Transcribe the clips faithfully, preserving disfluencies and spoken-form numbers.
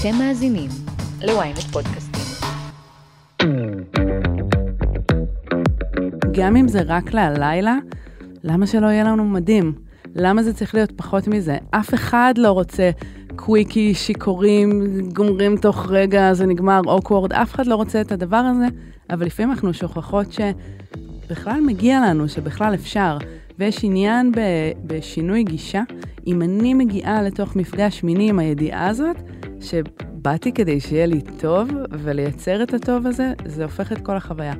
אתם מאזינים לוויינט פודקאסטים. גם אם זה רק להלילה, למה שלא יהיה לנו מדהים? למה זה צריך להיות פחות מזה? אף אחד לא רוצה קוויקי, שיקורים, גומרים תוך רגע, זה נגמר, אוקוורד, אף אחד לא רוצה את הדבר הזה, אבל לפעמים אנחנו שוכחות שבכלל מגיע לנו, שבכלל אפשר, ויש עניין בשינוי גישה. אם אני מגיעה לתוך מפגש מיני עם הידיעה הזאת, שבאתי כדי שיהיה לי טוב ולייצר את הטוב הזה, זה הופך את כל החוויה.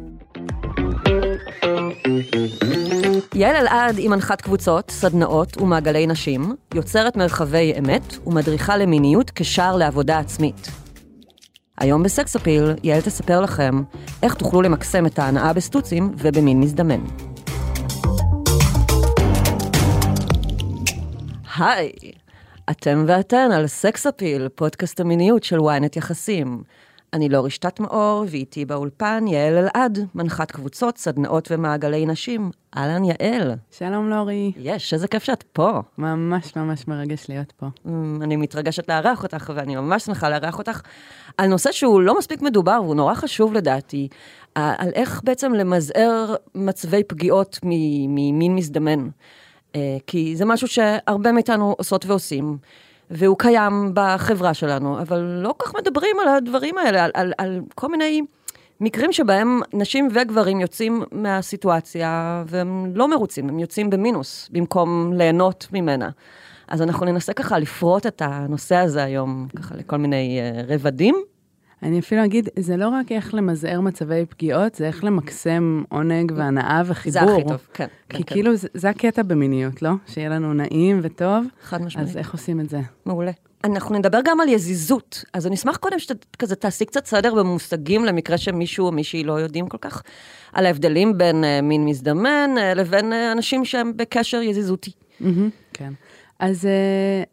יעל אלעד היא מנחת קבוצות, סדנאות ומעגלי נשים, יוצרת מרחבי אמת ומדריכה למיניות כשער לעבודה עצמית. היום בסקסופיל, יעל תספר לכם איך תוכלו למקסם את ההנאה בסטוצים ובמין מזדמן. היי, אתם ואתן על סקסופיל, פודקאסט המיניות של וויינט יחסים. אני לורי שתת מאור, ואיתי באולפן יעל אלעד, מנחת קבוצות, סדנאות ומעגלי נשים. אהלן יעל. שלום לורי. יש, איזה כיף שאת פה. ממש ממש מרגש להיות פה. אני מתרגשת לארח אותך, ואני ממש שמחה לארח אותך על נושא שהוא לא מספיק מדובר, והוא נורא חשוב לדעתי, על איך בעצם למזער מצבי פגיעות ממין מזדמן. כי זה משהו שהרבה מאיתנו עושות ועושים, והוא קיים בחברה שלנו, אבל לא כך מדברים על הדברים האלה, על, על, על כל מיני מקרים שבהם נשים וגברים יוצאים מהסיטואציה, והם לא מרוצים, הם יוצאים במינוס, במקום ליהנות ממנה. אז אנחנו ננסה ככה לפרוט את הנושא הזה היום, ככה לכל מיני רבדים. אני אפילו אגיד, זה לא רק איך למזער מצבי פגיעות, זה איך למקסם עונג והנאה וחיבור. זה הכי טוב, כן. כי כאילו זה הקטע במיניות, לא? שיהיה לנו נעים וטוב. חד משמעית. אז איך עושים את זה? מעולה. אנחנו נדבר גם על יזיזות, אז אני אשמח קודם שכזה תעשי קצת סדר במושגים, למקרה שמישהו או מישהי לא יודעים כל כך, על ההבדלים בין מין מזדמן לבין אנשים שהם בקשר יזיזותי. כן. אז,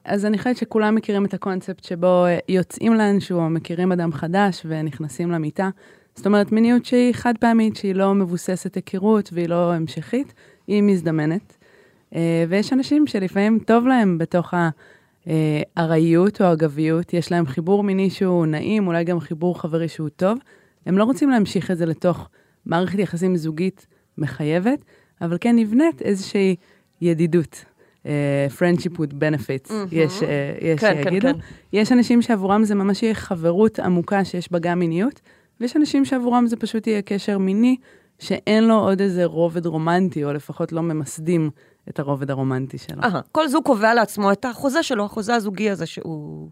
אז אני חושבת שכולם מכירים את הקונספט שבו יוצאים לאנשהו או מכירים אדם חדש ונכנסים למיטה. זאת אומרת, מיניות שהיא חד פעמית, שהיא לא מבוססת היכרות והיא לא המשכית, היא מזדמנת. ויש אנשים שלפעמים טוב להם בתוך העריות או הגביות, יש להם חיבור מיני שהוא נעים, אולי גם חיבור חברי שהוא טוב. הם לא רוצים להמשיך את זה לתוך מערכת יחסים זוגית מחייבת, אבל כן נבנית איזושהי ידידות. friendship with benefits, יש שיגידו. יש אנשים שעבורם זה ממש יהיה חברות עמוקה שיש בה גם מיניות, ויש אנשים שעבורם זה פשוט יהיה קשר מיני, שאין לו עוד איזה רובד רומנטי, או לפחות לא ממסדים את הרובד הרומנטי שלו. כל זוג קובע לעצמו את החוזה שלו, החוזה הזוגי הזה שהוא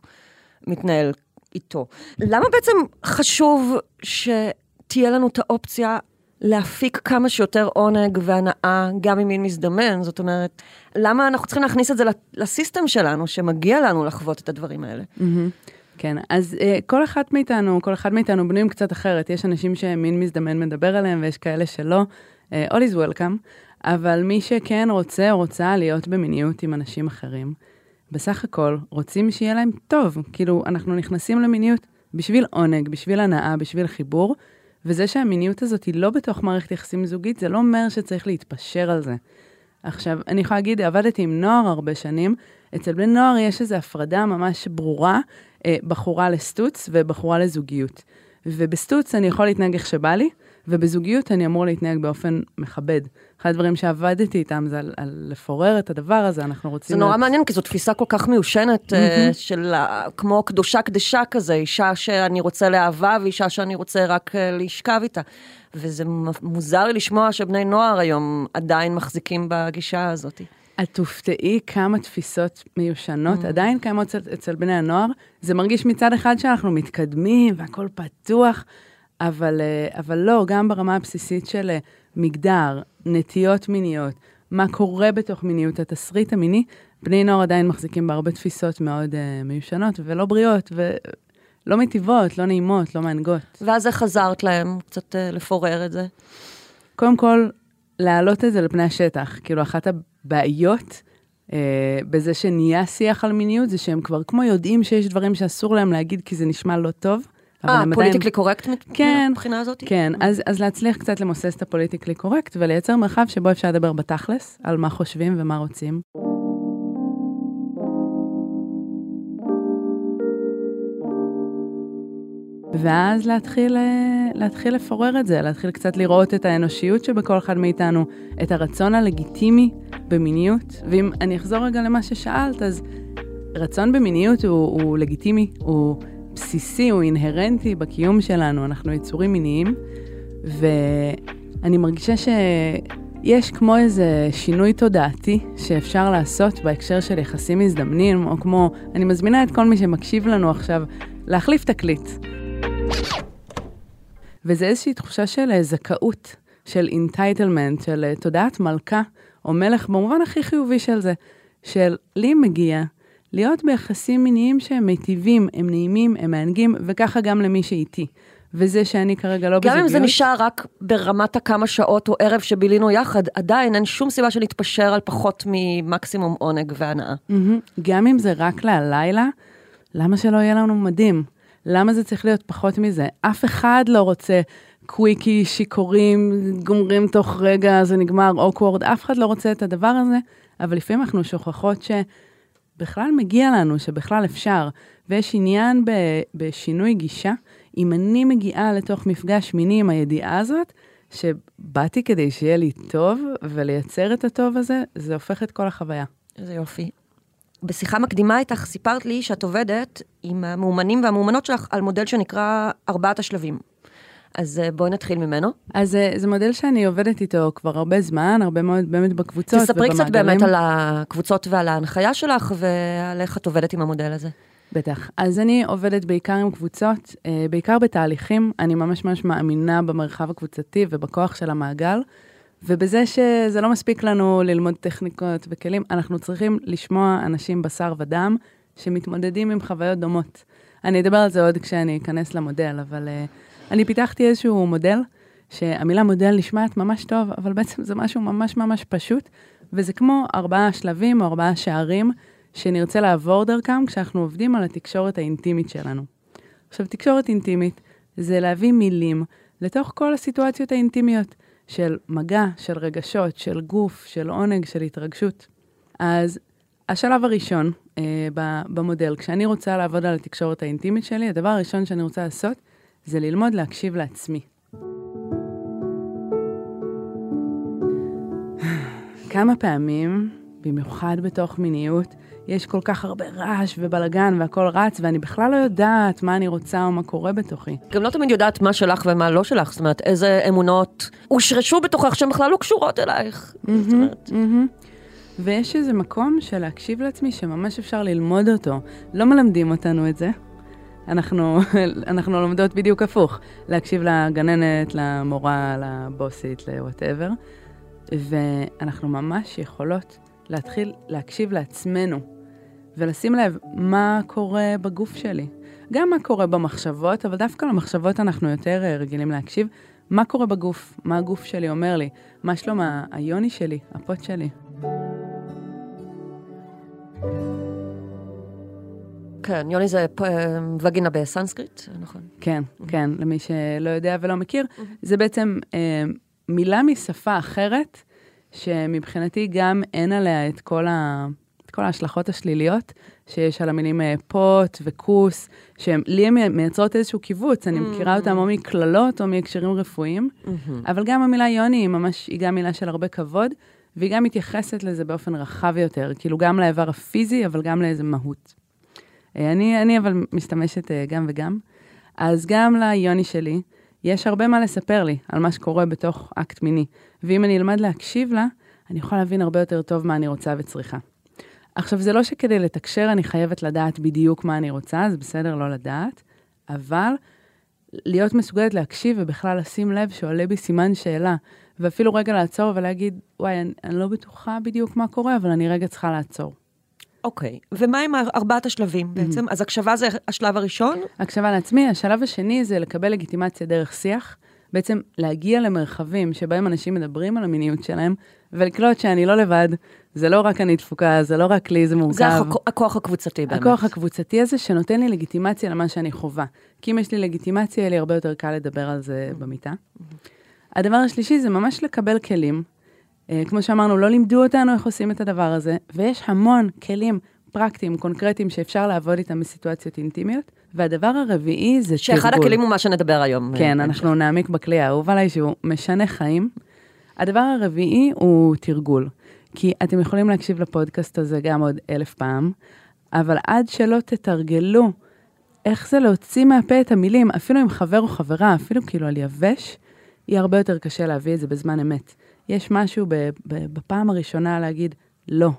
מתנהל איתו. למה בעצם חשוב שתהיה לנו את האופציה להפיק כמה שיותר עונג והנאה, גם ממין מזדמן? זאת אומרת, למה אנחנו צריכים להכניס את זה לסיסטם שלנו, שמגיע לנו לחוות את הדברים האלה? כן, אז כל אחד מאיתנו, כל אחד מאיתנו בנויים קצת אחרת. יש אנשים שמין מזדמן מדבר עליהם, ויש כאלה שלא. All is welcome. אבל מי שכן רוצה, רוצה להיות במיניות עם אנשים אחרים. בסך הכל, רוצים שיהיה להם טוב. כאילו, אנחנו נכנסים למיניות בשביל עונג, בשביל הנאה, בשביל חיבור, וזה שהמיניות הזאת היא לא בתוך מערכת יחסים זוגית, זה לא אומר שצריך להתפשר על זה. עכשיו, אני יכולה להגיד, עבדתי עם נוער הרבה שנים, אצל בני נוער יש איזו הפרדה ממש ברורה, אה, בחורה לסטוץ ובחורה לזוגיות. ובסטוץ אני יכול להתנהג איך שבא לי, ובזוגיות אני אמור להתנהג באופן מכבד. אחד הדברים שעבדתי איתם זה על, על לפורר את הדבר הזה, אנחנו רוצים... זה נורא מעניין, כי זו תפיסה כל כך מיושנת, mm-hmm. של כמו קדושה קדשה כזה, אישה שאני רוצה לאהבה, ואישה שאני רוצה רק להשכב איתה. וזה מוזר לי לשמוע שבני נוער היום עדיין מחזיקים בגישה הזאת. את תופתעי כמה תפיסות מיושנות, mm. עדיין קיימות אצל, אצל בני הנוער, זה מרגיש מצד אחד שאנחנו מתקדמים, והכל פתוח, אבל, אבל לא, גם ברמה הבסיסית של מגדר, נטיות מיניות, מה קורה בתוך מיניות, התסריט המיני, בני נוער עדיין מחזיקים בהרבה תפיסות מאוד uh, מיושנות, ולא בריאות, ולא מטיבות, לא נעימות, לא מענגות. ואז איך חזרת להם קצת uh, לפורר את זה? קודם כל, להעלות את זה לפני השטח, כאילו אחת הבעיות אה, בזה שנהיה שיח על מיניות, זה שהם כבר כמו יודעים שיש דברים שאסור להם להגיד, כי זה נשמע לא טוב. אה, פוליטיקלי קורקט מבחינה הזאת? כן, אז להצליח קצת למוסס את הפוליטיקלי קורקט, ולייצר מרחב שבו אפשר לדבר בתכלס, על מה חושבים ומה רוצים. ואז להתחיל, להתחיל לפורר את זה, להתחיל קצת לראות את האנושיות שבכל אחד מאיתנו, את הרצון הלגיטימי במיניות. ואם אני אחזור רגע למה ששאלת, אז רצון במיניות הוא, הוא לגיטימי, הוא בסיסי, הוא אינהרנטי בקיום שלנו, אנחנו יצורים מיניים, ואני מרגישה שיש כמו איזה שינוי תודעתי שאפשר לעשות בהקשר של יחסים מזדמנים, או כמו, אני מזמינה את כל מי שמקשיב לנו עכשיו להחליף תקליט. וזה איזושהי תחושה של זכאות, של entitlement, של תודעת מלכה או מלך, במובן הכי חיובי של זה, של לי מגיע להיות ביחסים מיניים שהם מיטיבים, הם נעימים, הם מענגים, וככה גם למי שאיתי. וזה שאני כרגע לא בזוגיות. גם אם זה נשאר רק ברמת הכמה שעות או ערב שבילינו יחד, עדיין אין שום סיבה שנתפשר על פחות ממקסימום עונג והנאה. גם אם זה רק להלילה, למה שלא יהיה לנו מדהים? למה זה צריך להיות פחות מזה? אף אחד לא רוצה קוויקי, שיקורים, גומרים תוך רגע, זה נגמר, אוקוורד, אף אחד לא רוצה את הדבר הזה, אבל לפעמים אנחנו שוכחות שבכלל מגיע לנו, שבכלל אפשר, ויש עניין בשינוי גישה, אם אני מגיעה לתוך מפגש מיני עם הידיעה הזאת, שבאתי כדי שיהיה לי טוב, ולייצר את הטוב הזה, זה הופך את כל החוויה. זה יופי. בשיחה מקדימה איתך סיפרת לי שאת עובדת עם המאומנים והמאומנות שלך על מודל שנקרא ארבעת השלבים. אז בואי נתחיל ממנו. אז זה מודל שאני עובדת איתו כבר הרבה זמן, הרבה מאוד באמת בקבוצות ובמעגלים. תספרי קצת באמת על הקבוצות ועל ההנחיה שלך ועל איך את עובדת עם המודל הזה. בטח. אז אני עובדת בעיקר עם קבוצות, בעיקר בתהליכים. אני ממש ממש מאמינה במרחב הקבוצתי ובכוח של המעגל. ובזה שזה לא מספיק לנו ללמוד טכניקות וכלים, אנחנו צריכים לשמוע אנשים בשר ודם שמתמודדים עם חוויות דומות. אני אדבר על זה עוד כשאני אכנס למודל, אבל uh, אני פיתחתי איזשהו מודל, שהמילה מודל נשמעת ממש טוב, אבל בעצם זה משהו ממש ממש פשוט, וזה כמו ארבעה שלבים או ארבעה שערים שנרצה לעבור דרכם כשאנחנו עובדים על התקשורת האינטימית שלנו. עכשיו, תקשורת אינטימית זה להביא מילים לתוך כל הסיטואציות האינטימיות, של מגע, של רגשות, של גוף, של עונג, של התרגשות. אז השלב הראשון אה, במודל, כשאני רוצה לעבוד על התקשורת האינטימית שלי, הדבר הראשון שאני רוצה לעשות, זה ללמוד להקשיב לעצמי. כמה פעמים, במיוחד בתוך מיניות, יש כל כך הרבה רעש ובלגן והכל רץ, ואני בכלל לא יודעת מה אני רוצה או מה קורה בתוכי. גם לא תמיד יודעת מה שלך ומה לא שלך, זאת אומרת, איזה אמונות הושרשו בתוכך שהן בכלל לא קשורות אלייך. זאת אומרת. ויש איזה מקום של להקשיב לעצמי שממש אפשר ללמוד אותו. לא מלמדים אותנו את זה. אנחנו, אנחנו לומדות בדיוק הפוך. להקשיב לגננת, למורה, לבוסית, ל-whatever. ואנחנו ממש יכולות להתחיל להקשיב לעצמנו, ולשים לב מה קורה בגוף שלי. גם מה קורה במחשבות, אבל דווקא למחשבות אנחנו יותר רגילים להקשיב. מה קורה בגוף? מה הגוף שלי אומר לי? מה שלום היוני שלי, הפות שלי? כן, יוני זה וגינה בסנסקריט, נכון? כן, כן, למי שלא יודע ולא מכיר. זה בעצם מילה משפה אחרת, שמבחינתי גם אין עליה את כל, ה... את כל ההשלכות השליליות, שיש על המילים פות וכוס, שלי הן מייצרות איזשהו קיבוץ, אני מכירה אותם או מכללות או מהקשרים רפואיים, אבל גם המילה יוני היא ממש, היא גם מילה של הרבה כבוד, והיא גם מתייחסת לזה באופן רחב יותר, כאילו גם לאיבר הפיזי, אבל גם לאיזה מהות. אני, אני אבל משתמשת גם וגם, אז גם ליוני שלי, יש הרבה מה לספר לי על מה שקורה בתוך אקט מיני, ואם אני אלמד להקשיב לה, אני יכולה להבין הרבה יותר טוב מה אני רוצה וצריכה. עכשיו, זה לא שכדי לתקשר אני חייבת לדעת בדיוק מה אני רוצה, זה בסדר לא לדעת, אבל להיות מסוגלת להקשיב ובכלל לשים לב שעולה בי סימן שאלה, ואפילו רגע לעצור ולהגיד, וואי, אני, אני לא בטוחה בדיוק מה קורה, אבל אני רגע צריכה לעצור. אוקיי, ומה עם ארבעת השלבים בעצם? אז הקשבה זה השלב הראשון? הקשבה לעצמי, השלב השני זה לקבל לגיטימציה דרך שיח, בעצם להגיע למרחבים שבהם אנשים מדברים על המיניות שלהם, ולקלוט שאני לא לבד, זה לא רק אני דפוקה, זה לא רק לי, זה מורכב. זה הכוח הקבוצתי באמת. הכוח הקבוצתי הזה שנותן לי לגיטימציה למה שאני חובה. כי אם יש לי לגיטימציה, יהיה לי הרבה יותר קל לדבר על זה במיטה. הדבר השלישי זה ממש לקבל כלים, כמו שאמרנו, לא לימדו אותנו איך עושים את הדבר הזה, ויש המון כלים פרקטיים, קונקרטיים, שאפשר לעבוד איתם בסיטואציות אינטימיות, והדבר הרביעי זה תרגול. שאחד הכלים הוא מה שנדבר היום. כן, אנחנו נעמיק בכלי האהוב עליי, שהוא משנה חיים. הדבר הרביעי הוא תרגול. כי אתם יכולים להקשיב לפודקאסט הזה גם עוד אלף פעם, אבל עד שלא תתרגלו איך זה להוציא מהפה את המילים, אפילו עם חבר או חברה, אפילו כאילו על יבש, יהיה הרבה יותר קשה להביא את זה בזמן אמת. יש משהו בפעם הראשונה להגיד לא,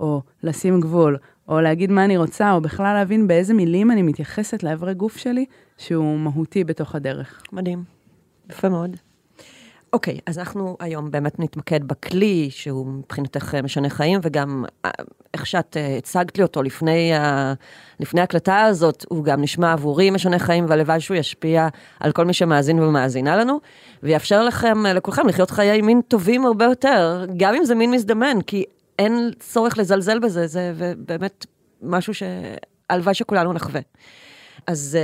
או לשים גבול, או להגיד מה אני רוצה, או בכלל להבין באיזה מילים אני מתייחסת לעברי גוף שלי, שהוא מהותי בתוך הדרך. מדהים. יפה מאוד. אוקיי, אז אנחנו היום באמת נתמקד בכלי, שהוא מבחינתך משנה חיים, וגם איך שאת הצגת לי אותו לפני, ה... לפני הקלטה הזאת, הוא גם נשמע עבורי משנה חיים, והלוואי שהוא ישפיע על כל מי שמאזין ומאזינה לנו, ויאפשר לכם, לכולכם, לחיות חיי מין טובים הרבה יותר, גם אם זה מין מזדמן, כי אין צורך לזלזל בזה, זה באמת משהו שהלוואי שכולנו נחווה. אז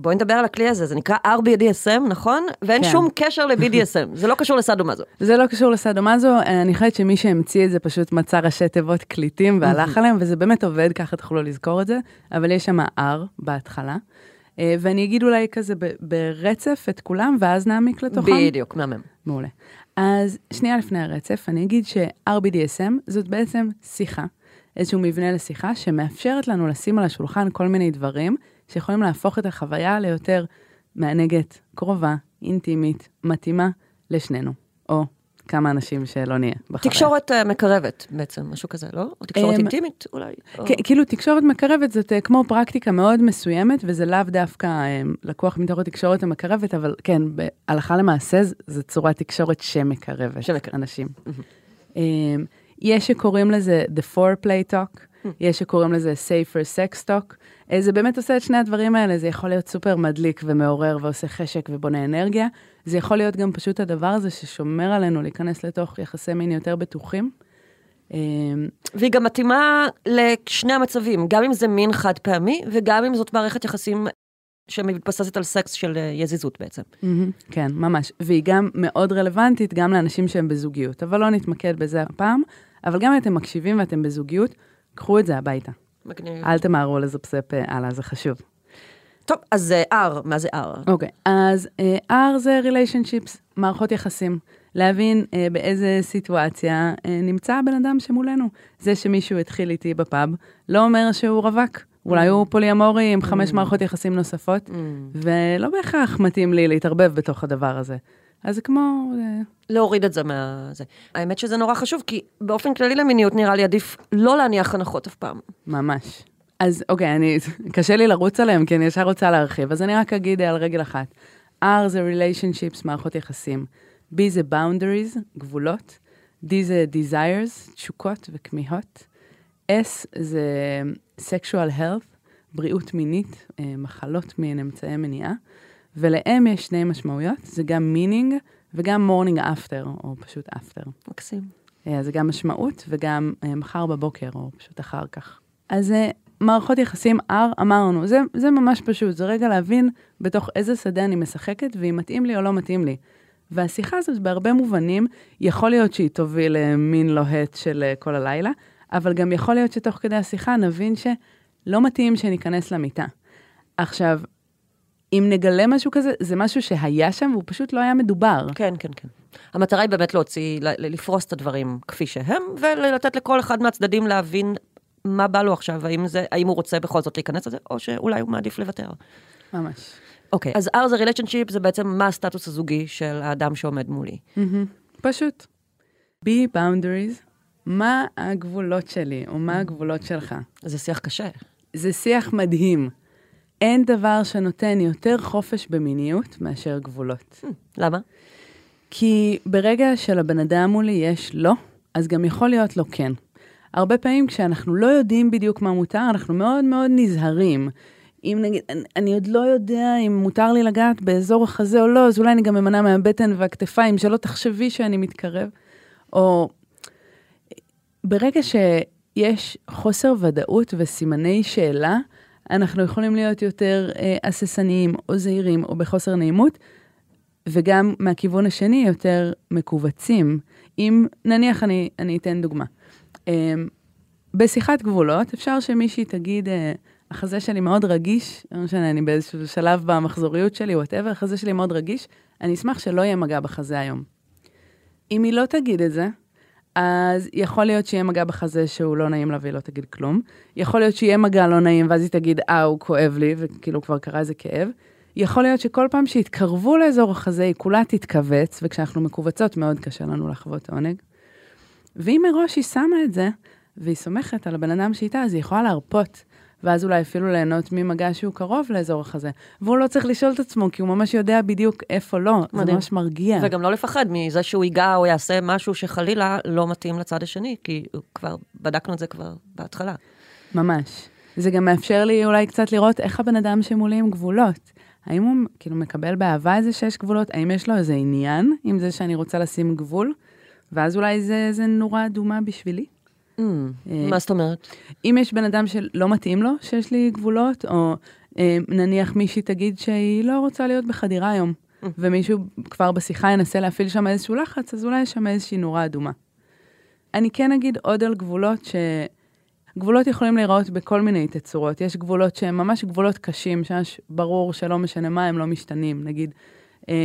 בואי נדבר על הכלי הזה, זה נקרא אר בי די אס אם, נכון? ואין כן. שום קשר ל-בי די אס אם, זה לא קשור לסדומזו. זה לא קשור לסדומזו, אני חושבת שמי שהמציא את זה פשוט מצא ראשי תיבות קליטים והלך עליהם, וזה באמת עובד, ככה תוכלו לזכור את זה, אבל יש שם R בהתחלה, ואני אגיד אולי כזה ב- ברצף את כולם, ואז נעמיק לתוכם. בדיוק, מהמם. מעולה. אז שנייה לפני הרצף, אני אגיד ש-אר בי די אס אם זאת בעצם שיחה, איזשהו מבנה לשיחה שמאפשרת לנו לשים על השולחן כל מיני דברים, שיכולים להפוך את החוויה ליותר מענגת, קרובה, אינטימית, מתאימה לשנינו, או כמה אנשים שלא נהיה בחוויה. תקשורת מקרבת בעצם, משהו כזה, לא? או תקשורת אינטימית אולי? כאילו תקשורת מקרבת זאת כמו פרקטיקה מאוד מסוימת, וזה לאו דווקא לקוח מתוך התקשורת המקרבת, אבל כן, בהלכה למעשה זה צורת תקשורת שמקרבת אנשים. יש שקוראים לזה the foreplay talk, יש שקוראים לזה safer sex talk, זה באמת עושה את שני הדברים האלה, זה יכול להיות סופר מדליק ומעורר ועושה חשק ובונה אנרגיה, זה יכול להיות גם פשוט הדבר הזה ששומר עלינו להיכנס לתוך יחסי מין יותר בטוחים. והיא גם מתאימה לשני המצבים, גם אם זה מין חד פעמי, וגם אם זאת מערכת יחסים שמתבססת על סקס של יזיזות בעצם. כן, ממש. והיא גם מאוד רלוונטית גם לאנשים שהם בזוגיות, אבל לא נתמקד בזה הפעם, אבל גם אם אתם מקשיבים ואתם בזוגיות, קחו את זה הביתה. מגניב. אל תמהרו לזפספ הלאה, זה חשוב. טוב, אז R, מה זה R? אוקיי, אז R זה relationships, מערכות יחסים. להבין באיזה סיטואציה נמצא הבן אדם שמולנו. זה שמישהו התחיל איתי בפאב, לא אומר שהוא רווק. אולי הוא פוליאמורי עם חמש מערכות יחסים נוספות, ולא בהכרח מתאים לי להתערבב בתוך הדבר הזה. אז זה כמו... להוריד את זה מה... זה. האמת שזה נורא חשוב, כי באופן כללי למיניות נראה לי עדיף לא להניח הנחות אף פעם. ממש. אז אוקיי, אני... קשה לי לרוץ עליהם, כי אני ישר רוצה להרחיב, אז אני רק אגיד על רגל אחת. R זה relationships, מערכות יחסים. B זה boundaries, גבולות. D זה desires, תשוקות וכמיהות. S זה sexual health, בריאות מינית, מחלות מן אמצעי מניעה. ולהם יש שני משמעויות, זה גם מינינג וגם מורנינג אפטר, או פשוט אפטר. מקסים. זה גם משמעות וגם מחר בבוקר, או פשוט אחר כך. אז מערכות יחסים R, אמרנו, זה, זה ממש פשוט, זה רגע להבין בתוך איזה שדה אני משחקת, והיא מתאים לי או לא מתאים לי. והשיחה הזאת בהרבה מובנים, יכול להיות שהיא תוביל למין לוהט של כל הלילה, אבל גם יכול להיות שתוך כדי השיחה נבין שלא מתאים שניכנס למיטה. עכשיו, אם נגלה משהו כזה, זה משהו שהיה שם, והוא פשוט לא היה מדובר. כן, כן, כן. המטרה היא באמת להוציא, לפרוס את הדברים כפי שהם, ולתת לכל אחד מהצדדים להבין מה בא לו עכשיו, האם, זה, האם הוא רוצה בכל זאת להיכנס לזה, או שאולי הוא מעדיף לוותר. ממש. אוקיי, אז R זה relationship, זה בעצם מה הסטטוס הזוגי של האדם שעומד מולי. פשוט. B, boundaries, מה הגבולות שלי, או מה הגבולות שלך? זה שיח קשה. זה שיח מדהים. אין דבר שנותן יותר חופש במיניות מאשר גבולות. למה? כי ברגע שלבן אדם מולי יש לא, אז גם יכול להיות לו כן. הרבה פעמים כשאנחנו לא יודעים בדיוק מה מותר, אנחנו מאוד מאוד נזהרים. אם נגיד, אני עוד לא יודע אם מותר לי לגעת באזור החזה או לא, אז אולי אני גם ממנה מהבטן והכתפיים, שלא תחשבי שאני מתקרב. או ברגע שיש חוסר ודאות וסימני שאלה, אנחנו יכולים להיות יותר אססניים או זהירים או בחוסר נעימות, וגם מהכיוון השני יותר מקובצים. אם נניח אני, אני אתן דוגמה. בשיחת גבולות אפשר שמישהי תגיד, החזה שלי מאוד רגיש, לא משנה, אני באיזשהו שלב במחזוריות שלי, whatever, החזה שלי מאוד רגיש, אני אשמח שלא יהיה מגע בחזה היום. אם היא לא תגיד את זה, אז יכול להיות שיהיה מגע בחזה שהוא לא נעים לה, והיא לא תגיד כלום. יכול להיות שיהיה מגע לא נעים, ואז היא תגיד, אה, הוא כואב לי, וכאילו כבר קרה איזה כאב. יכול להיות שכל פעם שהתקרבו לאזור החזה, היא כולה תתכווץ, וכשאנחנו מקובצות, מאוד קשה לנו לחוות עונג. ואם מראש היא שמה את זה, והיא סומכת על הבן אדם שאיתה, אז היא יכולה להרפות, ואז אולי אפילו ליהנות ממגע שהוא קרוב לאזור החזה. והוא לא צריך לשאול את עצמו, כי הוא ממש יודע בדיוק איפה לא. מדהים. זה ממש מרגיע. וגם לא לפחד מזה שהוא ייגע או יעשה משהו שחלילה לא מתאים לצד השני, כי כבר בדקנו את זה כבר בהתחלה. ממש. זה גם מאפשר לי אולי קצת לראות איך הבן אדם שמולי עם גבולות. האם הוא כאילו מקבל באהבה איזה שיש גבולות? האם יש לו איזה עניין עם זה שאני רוצה לשים גבול? ואז אולי זה, זה נורא אדומה בשבילי. מה זאת אומרת? אם יש בן אדם שלא מתאים לו, שיש לי גבולות, או נניח מישהי תגיד שהיא לא רוצה להיות בחדירה היום, ומישהו כבר בשיחה ינסה להפעיל שם איזשהו לחץ, אז אולי יש שם איזושהי נורא אדומה. אני כן אגיד עוד על גבולות, שגבולות יכולים להיראות בכל מיני תצורות. יש גבולות שהן ממש גבולות קשים, שברור שלא משנה מה, הם לא משתנים. נגיד,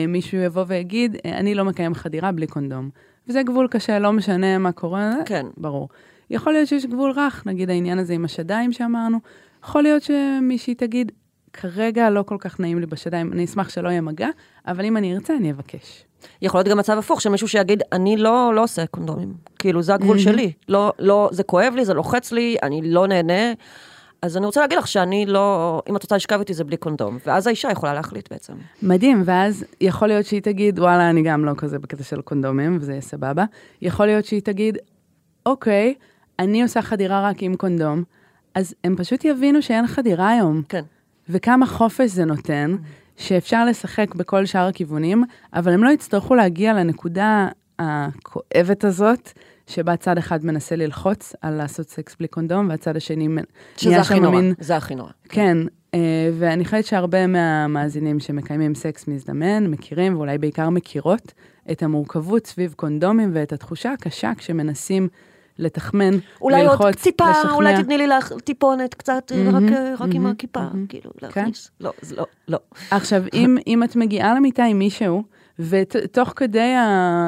מישהו יבוא ויגיד, אני לא מקיים חדירה בלי קונדום. וזה גבול קשה, לא משנה מה קורה, ברור. יכול להיות שיש גבול רך, נגיד העניין הזה עם השדיים שאמרנו, יכול להיות שמישהי תגיד, כרגע לא כל כך נעים לי בשדיים, אני אשמח שלא יהיה מגע, אבל אם אני ארצה, אני אבקש. יכול להיות גם מצב הפוך, שמישהו שיגיד, אני לא, לא עושה קונדומים, כאילו זה הגבול שלי, לא, לא, זה כואב לי, זה לוחץ לי, אני לא נהנה, אז אני רוצה להגיד לך שאני לא, אם את רוצה לשכב איתי זה בלי קונדום, ואז האישה יכולה להחליט בעצם. מדהים, ואז יכול להיות שהיא תגיד, וואלה, אני גם לא כזה בקטע של קונדומים, וזה יהיה סבבה. יכול להיות שהיא תגיד, אוקיי, אני עושה חדירה רק עם קונדום, אז הם פשוט יבינו שאין חדירה היום. כן. וכמה חופש זה נותן, שאפשר לשחק בכל שאר הכיוונים, אבל הם לא יצטרכו להגיע לנקודה הכואבת הזאת, שבה צד אחד מנסה ללחוץ על לעשות סקס בלי קונדום, והצד השני... שזה הכי נורא, מין... זה הכי נורא. כן, ואני חושבת שהרבה מהמאזינים שמקיימים סקס מזדמן, מכירים ואולי בעיקר מכירות את המורכבות סביב קונדומים, ואת התחושה הקשה כשמנסים לתחמן, אולי ללחוץ, עוד ציפה, לשכנע. אולי תתני לי לך טיפונת קצת, mm-hmm, רק, רק mm-hmm, עם הכיפה, mm-hmm, כאילו, להכניס. כן? לא, לא, לא. עכשיו, אם, אם את מגיעה למיטה עם מישהו, ותוך כדי,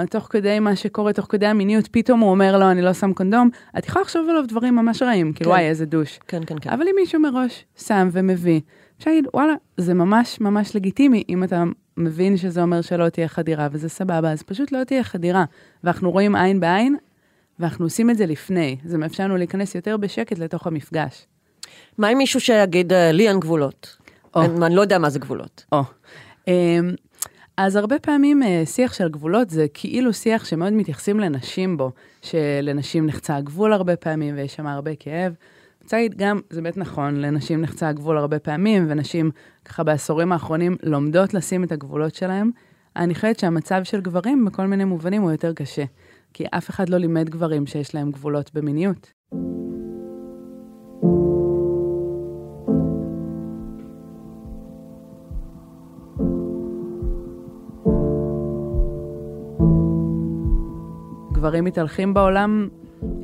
תוך כדי מה שקורה, תוך כדי המיניות, פתאום הוא אומר, לא, אני לא שם קונדום, את יכולה לחשוב עליו דברים ממש רעים, כאילו, וואי, איזה דוש. כן, כן, כן. אבל אם מישהו מראש שם ומביא, אפשר להגיד, וואלה, זה ממש ממש לגיטימי, אם אתה מבין שזה אומר שלא תהיה חדירה, וזה סבבה, אז פשוט לא תהיה חדירה. ואנחנו רואים עין בעין, ואנחנו עושים את זה לפני. זה מאפשר לנו להיכנס יותר בשקט לתוך המפגש. מה עם מישהו שיגיד, לי אין גבולות? אני לא יודע מה זה גבולות. אז הרבה פעמים שיח של גבולות זה כאילו שיח שמאוד מתייחסים לנשים בו, שלנשים נחצה הגבול הרבה פעמים ויש שם הרבה כאב. צעיד גם, זה באמת נכון, לנשים נחצה הגבול הרבה פעמים, ונשים ככה בעשורים האחרונים לומדות לשים את הגבולות שלהם. אני חושבת שהמצב של גברים בכל מיני מובנים הוא יותר קשה, כי אף אחד לא לימד גברים שיש להם גבולות במיניות. גברים מתהלכים בעולם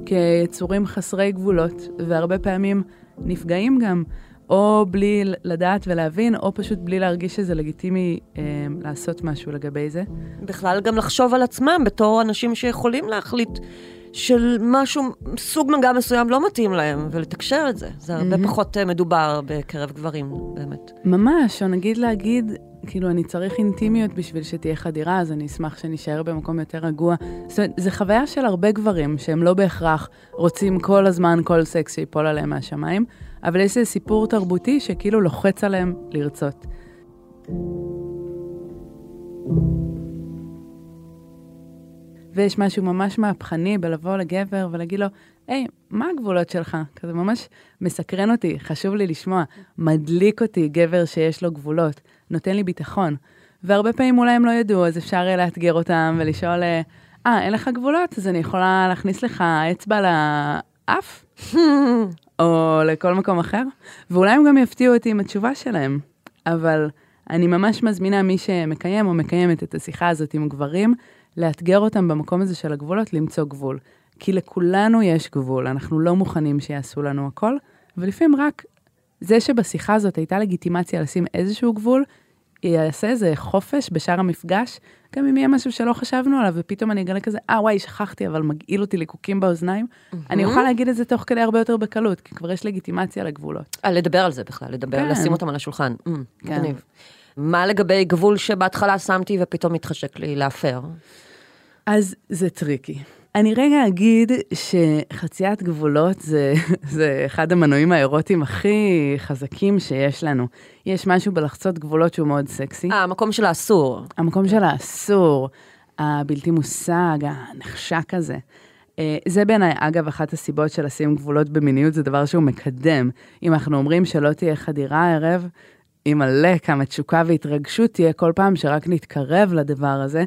כיצורים חסרי גבולות, והרבה פעמים נפגעים גם, או בלי לדעת ולהבין, או פשוט בלי להרגיש שזה לגיטימי אה, לעשות משהו לגבי זה. בכלל גם לחשוב על עצמם בתור אנשים שיכולים להחליט של משהו, סוג מגע מסוים לא מתאים להם, ולתקשר את זה. זה הרבה mm-hmm. פחות מדובר בקרב גברים, באמת. ממש, או נגיד להגיד... כאילו, אני צריך אינטימיות בשביל שתהיה חדירה, אז אני אשמח שנשאר במקום יותר רגוע. זאת אומרת, זו חוויה של הרבה גברים, שהם לא בהכרח רוצים כל הזמן, כל סקס שיפול עליהם מהשמיים, אבל יש איזה סיפור תרבותי שכאילו לוחץ עליהם לרצות. ויש משהו ממש מהפכני בלבוא לגבר ולהגיד לו, היי, מה הגבולות שלך? כזה ממש מסקרן אותי, חשוב לי לשמוע. מדליק אותי גבר שיש לו גבולות. נותן לי ביטחון. והרבה פעמים אולי הם לא ידעו, אז אפשר להתגר אותם ולשאול, אה, אין לך גבולות? אז אני יכולה להכניס לך אצבע לאף? או לכל מקום אחר? ואולי הם גם יפתיעו אותי עם התשובה שלהם. אבל אני ממש מזמינה מי שמקיים או מקיימת את השיחה הזאת עם גברים, להתגר אותם במקום הזה של הגבולות, למצוא גבול. כי לכולנו יש גבול, אנחנו לא מוכנים שיעשו לנו הכל, ולפעמים רק זה שבשיחה הזאת הייתה לגיטימציה לשים איזשהו גבול, יעשה איזה חופש בשאר המפגש, גם אם יהיה משהו שלא חשבנו עליו, ופתאום אני אגלה כזה, אה וואי, שכחתי, אבל מגעיל אותי לקוקים באוזניים, אני אוכל להגיד את זה תוך כדי הרבה יותר בקלות, כי כבר יש לגיטימציה לגבולות. לדבר על זה בכלל, לדבר, לשים אותם על השולחן. מה לגבי גבול שבהתחלה שמתי ופתאום מתחשק לי להפר? אז זה טריקי. אני רגע אגיד שחציית גבולות זה, זה אחד המנועים האירוטיים הכי חזקים שיש לנו. יש משהו בלחצות גבולות שהוא מאוד סקסי. המקום של האסור. המקום של האסור, הבלתי מושג, הנחשק הזה. זה בעיניי, אגב, אחת הסיבות של לשים גבולות במיניות, זה דבר שהוא מקדם. אם אנחנו אומרים שלא תהיה חדירה הערב, עם הלא כמה תשוקה והתרגשות תהיה כל פעם שרק נתקרב לדבר הזה,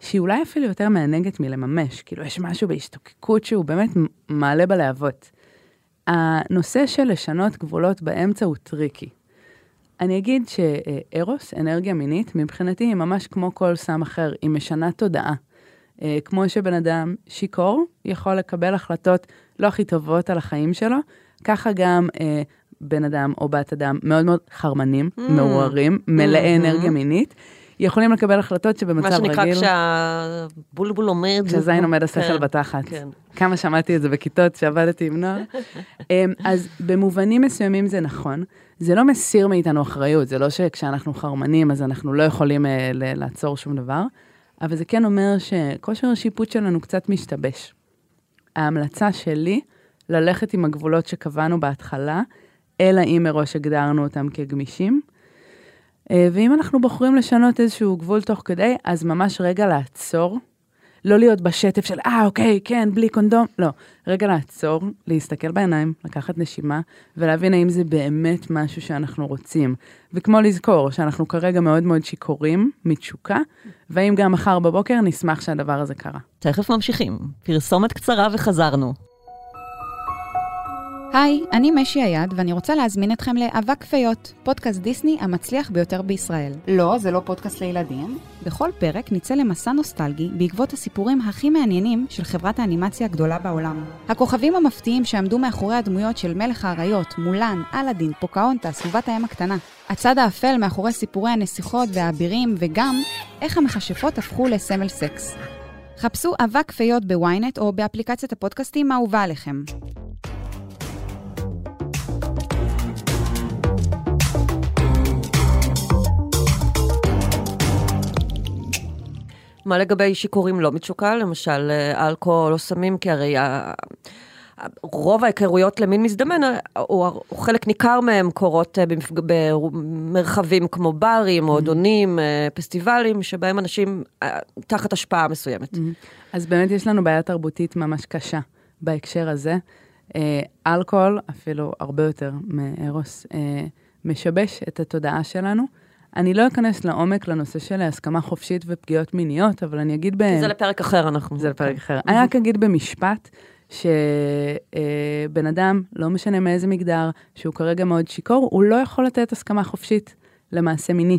שהיא אולי אפילו יותר מענגת מלממש, כאילו יש משהו בהשתוקקות שהוא באמת מעלה בלהבות. הנושא של לשנות גבולות באמצע הוא טריקי. אני אגיד שאירוס, אנרגיה מינית, מבחינתי היא ממש כמו כל סם אחר, היא משנה תודעה. כמו שבן אדם שיקור יכול לקבל החלטות לא הכי טובות על החיים שלו, ככה גם בן אדם או בת אדם מאוד מאוד חרמנים, mm. מעוררים, מלאי mm-hmm. אנרגיה מינית, יכולים לקבל החלטות שבמצב רגיל... מה שנקרא כשהבולבול עומד... כשזין עומד השכל בתחת. כמה שמעתי את זה בכיתות שעבדתי עם נוער. אז במובנים מסוימים זה נכון. זה לא מסיר מאיתנו אחריות. זה לא שכשאנחנו חרמנים, אז אנחנו לא יכולים לעצור שום דבר. אבל זה כן אומר שכושר השיפוט שלנו קצת משתבש. ההמלצה שלי, ללכת עם הגבולות שקבענו בהתחלה, אלא אם מראש הגדרנו אותם כגמישים, ואם אנחנו בוחרים לשנות איזשהו גבול תוך כדי, אז ממש רגע לעצור, לא להיות בשטף של, אה, אוקיי, כן, בלי קונדום, לא. רגע לעצור, להסתכל בעיניים, לקחת נשימה, ולהבין האם זה באמת משהו שאנחנו רוצים. וכמו לזכור, שאנחנו כרגע מאוד מאוד שיקורים, מתשוקה, ואם גם מחר בבוקר נשמח שהדבר הזה קרה. תכף ממשיכים. פרסומת קצרה וחזרנו. היי, אני משי היד, ואני רוצה להזמין אתכם לאבק פיות, פודקאסט דיסני המצליח ביותר בישראל. לא, זה לא פודקאסט לילדים. בכל פרק ניצא למסע נוסטלגי בעקבות הסיפורים הכי מעניינים של חברת האנימציה הגדולה בעולם. הכוכבים המפתיעים שעמדו מאחורי הדמויות של מלך האריות, מולן, אלאדין, פוקאונטה, סביבת הים הקטנה. הצד האפל מאחורי סיפורי הנסיכות והאבירים, וגם איך המכשפות הפכו לסמל סקס. חפשו אבק פיות בוויינט או באפליקציית הפודקאסטים האהובה עליכם. מה לגבי שיקורים לא מתשוקה, למשל אלכוהול או סמים, כי הרי רוב ההיכרויות למין מזדמן, או חלק ניכר מהם קורות במרחבים כמו ברים, מועדונים, פסטיבלים, שבהם אנשים תחת השפעה מסוימת. אז באמת יש לנו בעיה תרבותית ממש קשה בהקשר הזה. אלכוהול, אפילו הרבה יותר מאירוס, משבש את התודעה שלנו. אני לא אכנס לעומק לנושא של הסכמה חופשית ופגיעות מיניות, אבל אני אגיד... זה לפרק אחר אנחנו. זה לפרק אחר. אני רק אגיד במשפט שבן אדם, לא משנה מאיזה מגדר, שהוא כרגע מאוד שיקור, הוא לא יכול לתת הסכמה חופשית למעשה מיני.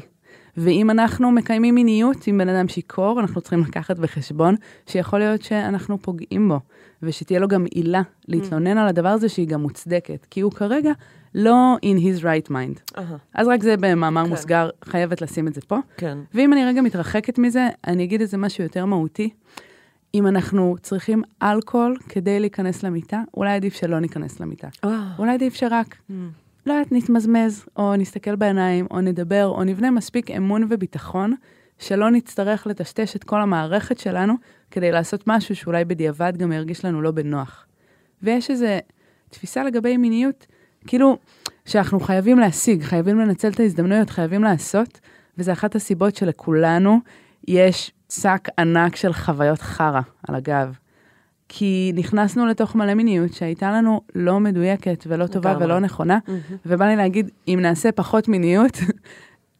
ואם אנחנו מקיימים מיניות עם בן אדם שיקור, אנחנו צריכים לקחת בחשבון שיכול להיות שאנחנו פוגעים בו, ושתהיה לו גם עילה להתלונן על הדבר הזה שהיא גם מוצדקת, כי הוא כרגע... לא in his right mind. אז רק זה במאמר מוסגר, חייבת לשים את זה פה. ואם אני רגע מתרחקת מזה, אני אגיד את זה משהו יותר מהותי. אם אנחנו צריכים אלכוהול כדי להיכנס למיטה, אולי עדיף שלא ניכנס למיטה. אולי עדיף שרק, לא יודעת, נתמזמז, או נסתכל בעיניים, או נדבר, או נבנה מספיק אמון וביטחון, שלא נצטרך לטשטש את כל המערכת שלנו, כדי לעשות משהו שאולי בדיעבד גם ירגיש לנו לא בנוח. ויש איזו תפיסה לגבי מיניות, כאילו, שאנחנו חייבים להשיג, חייבים לנצל את ההזדמנויות, חייבים לעשות, וזו אחת הסיבות שלכולנו יש שק ענק של חוויות חרה על הגב. כי נכנסנו לתוך מלא מיניות שהייתה לנו לא מדויקת ולא טובה ולא נכונה, ובא לי להגיד, אם נעשה פחות מיניות,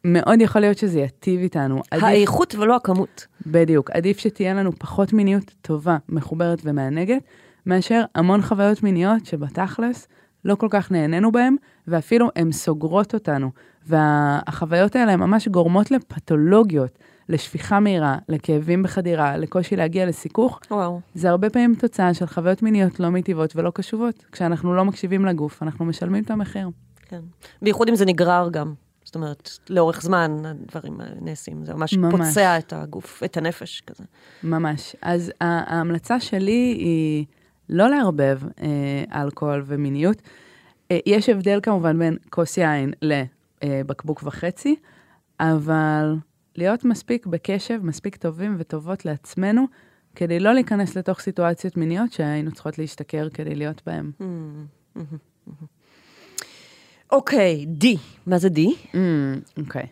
מאוד יכול להיות שזה יטיב איתנו. האיכות ולא הכמות. בדיוק. עדיף שתהיה לנו פחות מיניות טובה, מחוברת ומענגת, מאשר המון חוויות מיניות שבתכלס, לא כל כך נהנינו בהם, ואפילו הן סוגרות אותנו. והחוויות האלה הן ממש גורמות לפתולוגיות, לשפיכה מהירה, לכאבים בחדירה, לקושי להגיע לסיכוך. וואו. זה הרבה פעמים תוצאה של חוויות מיניות לא מיטיבות ולא קשובות. כשאנחנו לא מקשיבים לגוף, אנחנו משלמים את המחיר. כן. בייחוד אם זה נגרר גם. זאת אומרת, לאורך זמן הדברים נעשים. זה ממש, ממש. פוצע את הגוף, את הנפש כזה. ממש. אז ההמלצה שלי היא לא לערבב אה, אלכוהול ומיניות. אה, יש הבדל כמובן בין כוס יין לבקבוק וחצי, אבל להיות מספיק בקשב, מספיק טובים וטובות לעצמנו, כדי לא להיכנס לתוך סיטואציות מיניות שהיינו צריכות להשתכר כדי להיות בהן. אוקיי, די. מה זה די? אוקיי.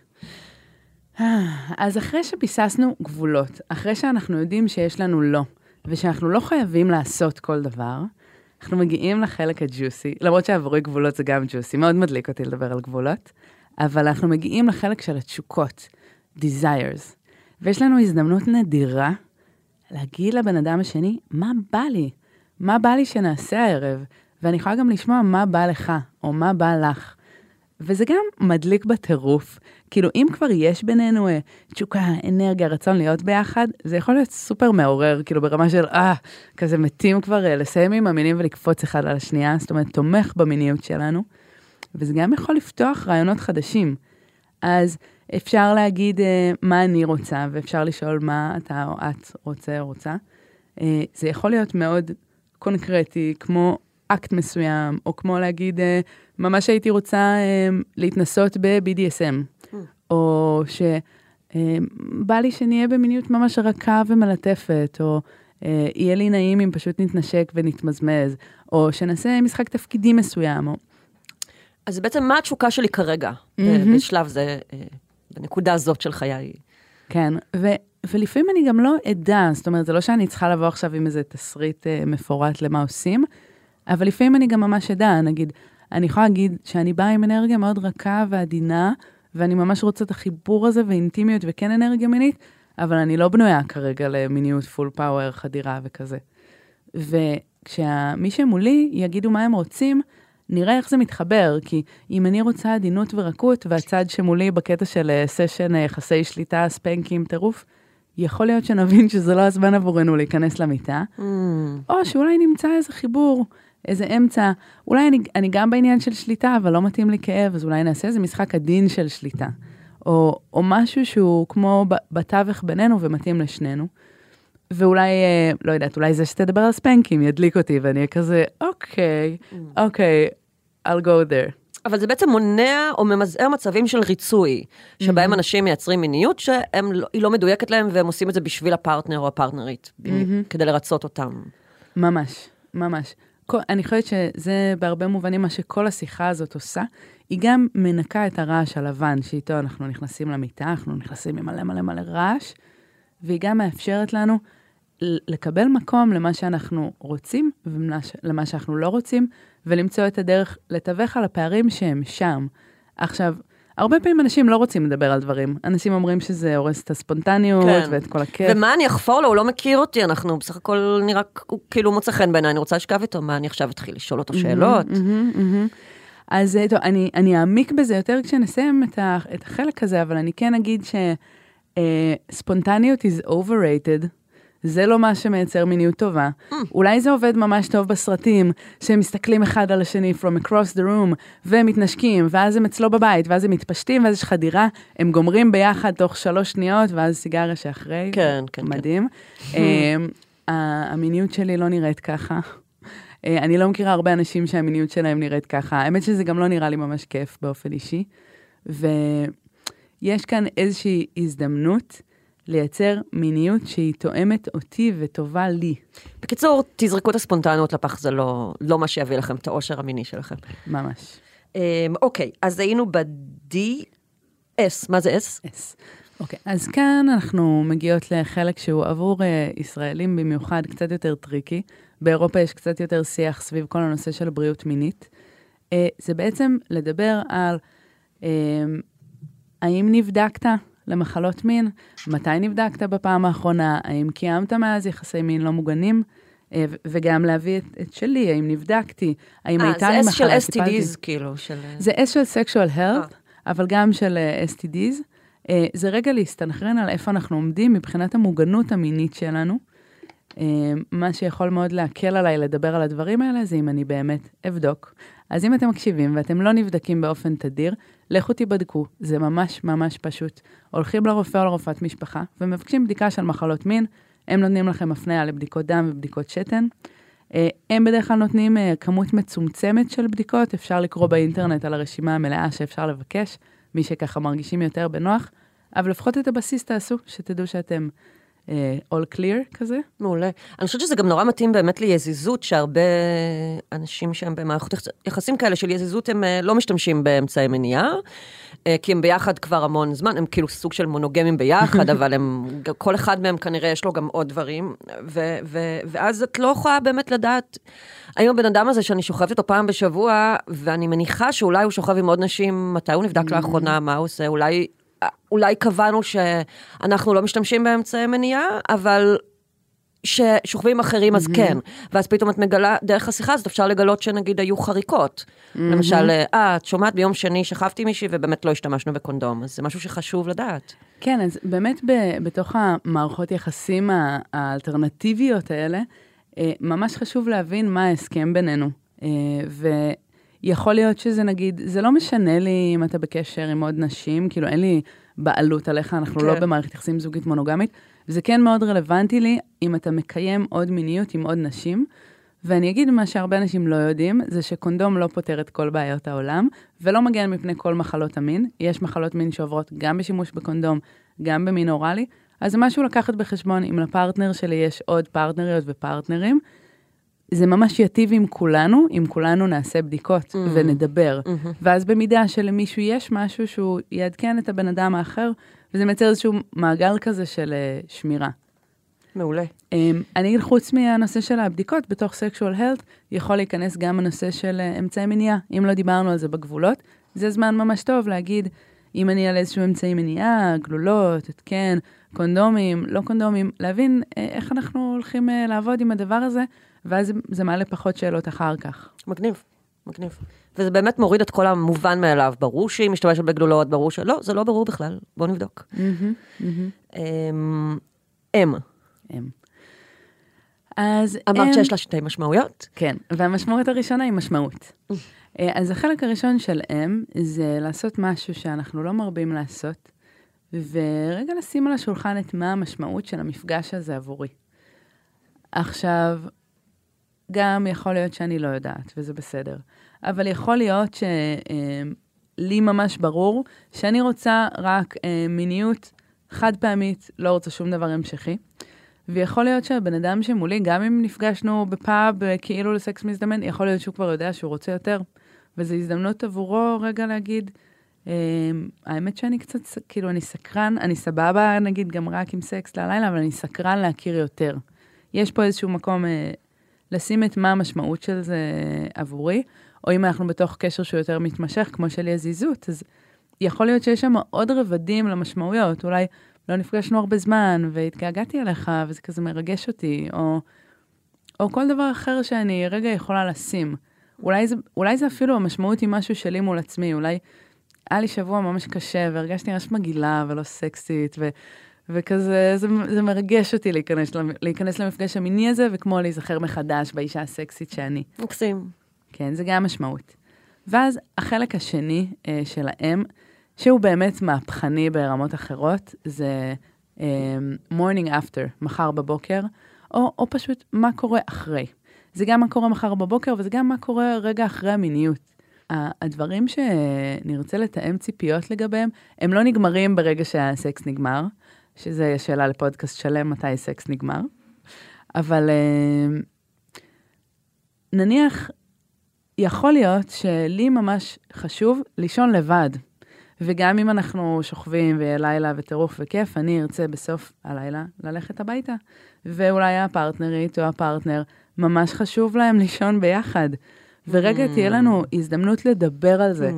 אז אחרי שביססנו גבולות, אחרי שאנחנו יודעים שיש לנו לא, ושאנחנו לא חייבים לעשות כל דבר, אנחנו מגיעים לחלק הג'וסי, למרות שעבורי גבולות זה גם ג'וסי, מאוד מדליק אותי לדבר על גבולות, אבל אנחנו מגיעים לחלק של התשוקות, desires, ויש לנו הזדמנות נדירה, להגיד לבן אדם השני, מה בא לי? מה בא לי שנעשה הערב? ואני יכולה גם לשמוע מה בא לך, או מה בא לך. וזה גם מדליק בטירוף. כאילו, אם כבר יש בינינו תשוקה, אנרגיה, רצון להיות ביחד, זה יכול להיות סופר מעורר, כאילו ברמה של, אה, כזה מתים כבר לסיים עם המינים ולקפוץ אחד על השנייה, זאת אומרת, תומך במיניות שלנו. וזה גם יכול לפתוח רעיונות חדשים. אז אפשר להגיד מה אני רוצה, ואפשר לשאול מה אתה או את רוצה או רוצה. זה יכול להיות מאוד קונקרטי, כמו אקט מסוים, או כמו להגיד, ממש הייתי רוצה להתנסות ב-בי די אס אם, או שבא לי שנהיה במיניות ממש רכה ומלטפת, או יהיה לי נעים אם פשוט נתנשק ונתמזמז, או שנעשה משחק תפקידים מסוים. אז בעצם מה התשוקה שלי כרגע? בשלב זה... בנקודה הזאת של חיי. כן, ו- ולפעמים אני גם לא עדה, זאת אומרת, זה לא שאני צריכה לבוא עכשיו עם איזה תסריט אה, מפורט למה עושים, אבל לפעמים אני גם ממש עדה, נגיד, אני יכולה להגיד שאני באה עם אנרגיה מאוד רכה ועדינה, ואני ממש רוצה את החיבור הזה ואינטימיות וכן אנרגיה מינית, אבל אני לא בנויה כרגע למיניות פול פאוור, חדירה וכזה. וכשמי שמולי יגידו מה הם רוצים, נראה איך זה מתחבר, כי אם אני רוצה עדינות ורקות, והצד שמולי בקטע של סשן, יחסי שליטה, ספנקים, טירוף, יכול להיות שנבין שזה לא הזמן עבורנו להיכנס למיטה, mm. או שאולי נמצא איזה חיבור, איזה אמצע, אולי אני, אני גם בעניין של שליטה, אבל לא מתאים לי כאב, אז אולי נעשה איזה משחק עדין של שליטה, או, או משהו שהוא כמו בתווך בינינו ומתאים לשנינו, ואולי, לא יודעת, אולי זה שתדבר על ספנקים ידליק אותי, ואני אהיה כזה, אוקיי, אוקיי, I'll go there. אבל זה בעצם מונע או ממזער מצבים של ריצוי, שבהם mm-hmm. אנשים מייצרים מיניות שהיא לא מדויקת להם, והם עושים את זה בשביל הפרטנר או הפרטנרית, mm-hmm. כדי לרצות אותם. ממש, ממש. כל, אני חושבת שזה בהרבה מובנים מה שכל השיחה הזאת עושה, היא גם מנקה את הרעש הלבן, שאיתו אנחנו נכנסים למיטה, אנחנו נכנסים עם מלא מלא מלא רעש, והיא גם מאפשרת לנו לקבל מקום למה שאנחנו רוצים, ולמה שאנחנו לא רוצים, ולמצוא את הדרך לתווך על הפערים שהם שם. עכשיו, הרבה פעמים אנשים לא רוצים לדבר על דברים. אנשים אומרים שזה הורס את הספונטניות, כן. ואת כל הכיף. ומה אני אחפור לו? הוא לא מכיר אותי, אנחנו בסך הכל נראה כאילו מוצא חן בעיניי, אני רוצה לשכב איתו, מה אני עכשיו אתחיל לשאול אותו שאלות? Mm-hmm, mm-hmm. אז טוב, אני, אני אעמיק בזה יותר כשנסיים את, ה, את החלק הזה, אבל אני כן אגיד ש... ספונטניות uh, is overrated, זה לא מה שמייצר מיניות טובה. Mm. אולי זה עובד ממש טוב בסרטים, שהם מסתכלים אחד על השני from across the room, והם מתנשקים, ואז הם אצלו בבית, ואז הם מתפשטים, ואז יש חדירה, הם גומרים ביחד תוך שלוש שניות, ואז סיגריה שאחרי, כן, כן, מדהים. כן. Uh, המיניות שלי לא נראית ככה. Uh, אני לא מכירה הרבה אנשים שהמיניות שלהם נראית ככה. האמת שזה גם לא נראה לי ממש כיף באופן אישי. ו... יש כאן איזושהי הזדמנות לייצר מיניות שהיא תואמת אותי וטובה לי. בקיצור, תזרקו את הספונטניות לפח, זה לא, לא מה שיביא לכם, את האושר המיני שלכם. ממש. אוקיי, אז היינו ב-די אס, מה זה S? S. אוקיי, אז כאן אנחנו מגיעות לחלק שהוא עבור ישראלים במיוחד קצת יותר טריקי. באירופה יש קצת יותר שיח סביב כל הנושא של בריאות מינית. זה בעצם לדבר על... האם נבדקת למחלות מין? מתי נבדקת בפעם האחרונה? האם קיימת מאז יחסי מין לא מוגנים? וגם להביא את, את שלי, האם נבדקתי? האם הייתה לי מחלה? אה, זה S של אס טי דיז, כאילו. של... זה S של sexual health, 아. אבל גם של אס טי דיז. זה רגע להסתנחרן על איפה אנחנו עומדים מבחינת המוגנות המינית שלנו. מה שיכול מאוד להקל עליי לדבר על הדברים האלה, זה אם אני באמת אבדוק. אז אם אתם מקשיבים ואתם לא נבדקים באופן תדיר, לכו תיבדקו, זה ממש ממש פשוט. הולכים לרופא או לרופאת משפחה ומבקשים בדיקה של מחלות מין, הם נותנים לכם הפניה לבדיקות דם ובדיקות שתן. הם בדרך כלל נותנים כמות מצומצמת של בדיקות, אפשר לקרוא באינטרנט על הרשימה המלאה שאפשר לבקש, מי שככה מרגישים יותר בנוח, אבל לפחות את הבסיס תעשו, שתדעו שאתם all clear כזה. מעולה. אני חושבת שזה גם נורא מתאים באמת ליזיזות, שהרבה אנשים שם במערכות יחסים כאלה של יזיזות, הם לא משתמשים באמצעי מניעה, כי הם ביחד כבר המון זמן, הם כאילו סוג של מונוגמים ביחד, אבל הם, כל אחד מהם כנראה יש לו גם עוד דברים, ו, ו, ואז את לא יכולה באמת לדעת, האם הבן אדם הזה שאני שוכבת אותו פעם בשבוע, ואני מניחה שאולי הוא שוכב עם עוד נשים, מתי הוא נבדק לאחרונה, מה הוא עושה, אולי... אולי קבענו שאנחנו לא משתמשים באמצעי מניעה, אבל ששוכבים אחרים אז כן. ואז פתאום את מגלה, דרך השיחה הזאת אפשר לגלות שנגיד היו חריקות. למשל, אה, את שומעת ביום שני שכבתי מישהי ובאמת לא השתמשנו בקונדום. אז זה משהו שחשוב לדעת. כן, אז באמת בתוך המערכות יחסים האלטרנטיביות האלה, ממש חשוב להבין מה ההסכם בינינו. ו... יכול להיות שזה נגיד, זה לא משנה לי אם אתה בקשר עם עוד נשים, כאילו אין לי בעלות עליך, אנחנו כן. לא במערכת יחסים זוגית מונוגמית, זה כן מאוד רלוונטי לי אם אתה מקיים עוד מיניות עם עוד נשים, ואני אגיד מה שהרבה אנשים לא יודעים, זה שקונדום לא פותר את כל בעיות העולם, ולא מגן מפני כל מחלות המין, יש מחלות מין שעוברות גם בשימוש בקונדום, גם במין אורלי, אז זה משהו לקחת בחשבון, אם לפרטנר שלי יש עוד פרטנריות ופרטנרים, זה ממש יטיב עם כולנו, אם כולנו נעשה בדיקות mm-hmm. ונדבר. Mm-hmm. ואז במידה שלמישהו יש משהו שהוא יעדכן את הבן אדם האחר, וזה מייצר איזשהו מעגל כזה של uh, שמירה. מעולה. Um, אני חוץ מהנושא של הבדיקות, בתוך sexual health, יכול להיכנס גם הנושא של uh, אמצעי מניעה. אם לא דיברנו על זה בגבולות, זה זמן ממש טוב להגיד, אם אני על איזשהו אמצעי מניעה, גלולות, התקן, קונדומים, לא קונדומים, להבין uh, איך אנחנו הולכים uh, לעבוד עם הדבר הזה, ואז זה מעלה פחות שאלות אחר כך. מגניב, מגניב. וזה באמת מוריד את כל המובן מאליו. ברור שהיא משתמשת בגלולות, ברור ש... לא, זה לא ברור בכלל. בואו נבדוק. אמא. אמא. אז אמרת שיש לה שתי משמעויות? כן, והמשמעות הראשונה היא משמעות. אז החלק הראשון של אמא זה לעשות משהו שאנחנו לא מרבים לעשות, ורגע לשים על השולחן את מה המשמעות של המפגש הזה עבורי. עכשיו... גם יכול להיות שאני לא יודעת, וזה בסדר. אבל יכול להיות שלי ממש ברור שאני רוצה רק מיניות חד פעמית, לא רוצה שום דבר המשכי. ויכול להיות שהבן אדם שמולי, גם אם נפגשנו בפאב כאילו לסקס מזדמן, יכול להיות שהוא כבר יודע שהוא רוצה יותר. וזו הזדמנות עבורו רגע להגיד, האמת שאני קצת, כאילו אני סקרן, אני סבבה נגיד גם רק עם סקס ללילה, אבל אני סקרן להכיר יותר. יש פה איזשהו מקום... לשים את מה המשמעות של זה עבורי, או אם אנחנו בתוך קשר שהוא יותר מתמשך, כמו של יזיזות, אז יכול להיות שיש שם עוד רבדים למשמעויות, אולי לא נפגשנו הרבה זמן, והתגעגעתי עליך, וזה כזה מרגש אותי, או, או כל דבר אחר שאני רגע יכולה לשים. אולי זה, אולי זה אפילו המשמעות היא משהו שלי מול עצמי, אולי היה לי שבוע ממש קשה, והרגשתי ממש מגילה ולא סקסית, ו... וכזה, זה, זה מרגש אותי להיכנס, להיכנס למפגש המיני הזה, וכמו להיזכר מחדש באישה הסקסית שאני. מקסים. כן, זה גם משמעות. ואז החלק השני אה, של האם, שהוא באמת מהפכני ברמות אחרות, זה אה, morning after, מחר בבוקר, או, או פשוט מה קורה אחרי. זה גם מה קורה מחר בבוקר, וזה גם מה קורה רגע אחרי המיניות. הדברים שנרצה לתאם ציפיות לגביהם, הם לא נגמרים ברגע שהסקס נגמר, שזה שאלה לפודקאסט שלם, מתי סקס נגמר. אבל נניח, יכול להיות שלי ממש חשוב לישון לבד. וגם אם אנחנו שוכבים ולילה וטירוף וכיף, אני ארצה בסוף הלילה ללכת הביתה. ואולי הפרטנרית או הפרטנר ממש חשוב להם לישון ביחד. ורגע תהיה לנו הזדמנות לדבר על זה.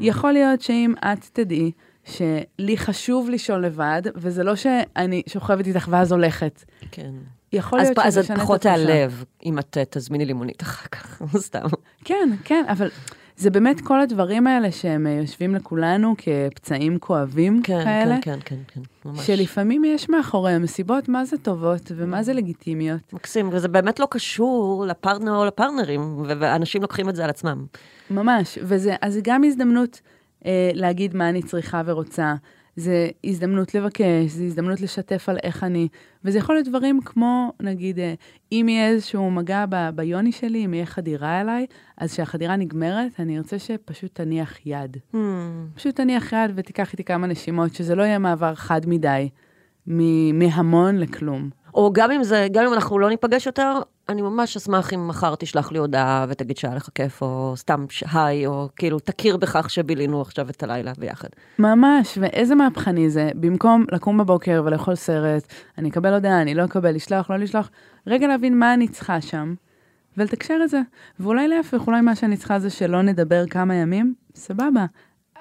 יכול להיות שאם את תדעי, שלי חשוב לישון לבד, וזה לא שאני שוכבת איתך ואז הולכת. כן. יכול להיות שזה שנת התחושה. אז פחות תעלב, אם את תזמיני לי מונית אחר כך, סתם. כן, כן, אבל זה באמת כל הדברים האלה שהם יושבים לכולנו כפצעים כואבים כן, כאלה. כן, כן, כן, כן, ממש. שלפעמים יש מאחוריהם סיבות מה זה טובות ומה זה לגיטימיות. מקסים, וזה באמת לא קשור לפרטנר או לפרטנרים, ואנשים לוקחים את זה על עצמם. ממש, וזה, אז גם הזדמנות אה, להגיד מה אני צריכה ורוצה, זה הזדמנות לבקש, זה הזדמנות לשתף על איך אני, וזה יכול להיות דברים כמו, נגיד, אם יהיה איזשהו מגע ב- ביוני שלי, אם יהיה חדירה אליי, אז שהחדירה נגמרת, אני רוצה שפשוט תניח יד. Hmm. פשוט תניח יד ותיקח איתי כמה נשימות, שזה לא יהיה מעבר חד מדי, מ- מהמון לכלום. או גם אם זה, גם אם אנחנו לא ניפגש יותר, אני ממש אשמח אם מחר תשלח לי הודעה ותגיד שהיה לך כיף, או סתם היי, או כאילו תכיר בכך שבילינו עכשיו את הלילה ביחד. ממש, ואיזה מהפכני זה, במקום לקום בבוקר ולאכול סרט, אני אקבל הודעה, אני לא אקבל, לשלוח, לא לשלוח, רגע להבין מה אני צריכה שם, ולתקשר את זה, ואולי להפך, אולי מה שאני צריכה זה שלא נדבר כמה ימים, סבבה,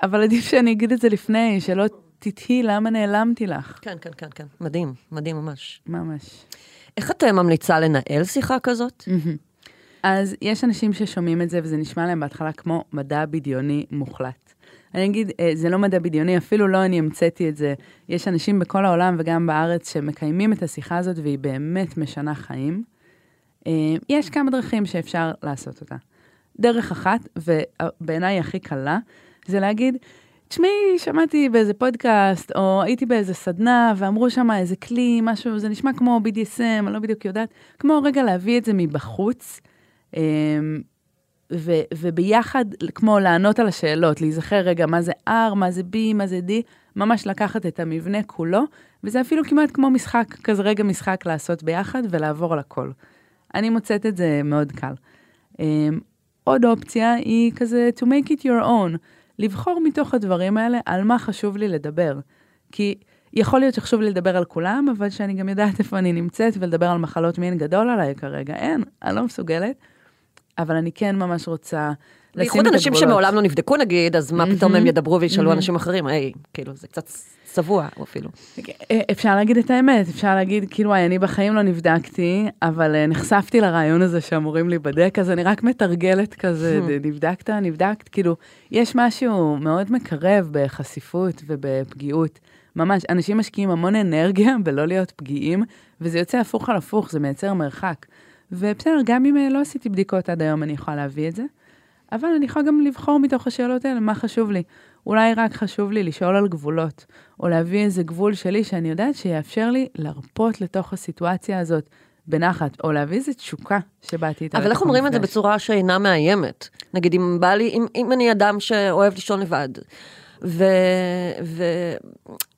אבל עדיף שאני אגיד את זה לפני, שלא תתהי למה נעלמתי לך. כן, כן, כן, כן, מדהים, מדהים ממש. ממש. איך את ממליצה לנהל שיחה כזאת? אז יש אנשים ששומעים את זה, וזה נשמע להם בהתחלה כמו מדע בדיוני מוחלט. אני אגיד, זה לא מדע בדיוני, אפילו לא אני המצאתי את זה. יש אנשים בכל העולם וגם בארץ שמקיימים את השיחה הזאת, והיא באמת משנה חיים. יש כמה דרכים שאפשר לעשות אותה. דרך אחת, ובעיניי הכי קלה, זה להגיד, שמי, שמעתי באיזה פודקאסט, או הייתי באיזה סדנה, ואמרו שמה איזה כלי, משהו, זה נשמע כמו בי די אס אם, אני לא בדיוק יודעת, כמו רגע להביא את זה מבחוץ, ו- וביחד, כמו לענות על השאלות, להיזכר רגע מה זה R, מה זה B, מה זה D, ממש לקחת את המבנה כולו, וזה אפילו כמעט כמו משחק, כזה רגע משחק לעשות ביחד, ולעבור על הכל. אני מוצאת את זה מאוד קל. עוד אופציה היא כזה, to make it your own, לבחור מתוך הדברים האלה על מה חשוב לי לדבר. כי יכול להיות שחשוב לי לדבר על כולם, אבל שאני גם יודעת איפה אני נמצאת, ולדבר על מחלות מין גדול עליי כרגע. אין, אני לא מסוגלת, אבל אני כן ממש רוצה לשים את הגבולות. בייחוד אנשים שמעולם לא נבדקו נגיד, אז מה פתאום הם ידברו וישאלו אנשים אחרים? היי, כאילו, זה קצת צבוע אפילו. אפשר להגיד את האמת, אפשר להגיד, כאילו, אני בחיים לא נבדקתי, אבל נחשפתי לרעיון הזה שאמורים להיבדק, אז אני רק מתרגלת כזה, נבדקת, נבדקת, כאילו, יש משהו מאוד מקרב בחשיפות ובפגיעות. ממש, אנשים משקיעים המון אנרגיה בלא להיות פגיעים, וזה יוצא הפוך על הפוך, זה מייצר מרחק. ובסדר, גם אם לא עשיתי בדיקות עד היום, אני יכולה להביא את זה. אבל אני יכולה גם לבחור מתוך השאלות האלה, מה חשוב לי? אולי רק חשוב לי לשאול על גבולות, או להביא איזה גבול שלי שאני יודעת שיאפשר לי לרפות לתוך הסיטואציה הזאת בנחת, או להביא איזה תשוקה שבאתי איתה. אבל איך אומרים את זה בצורה שאינה מאיימת? נגיד, אם בא לי, אם, אם אני אדם שאוהב לישון לבד, ו... ו...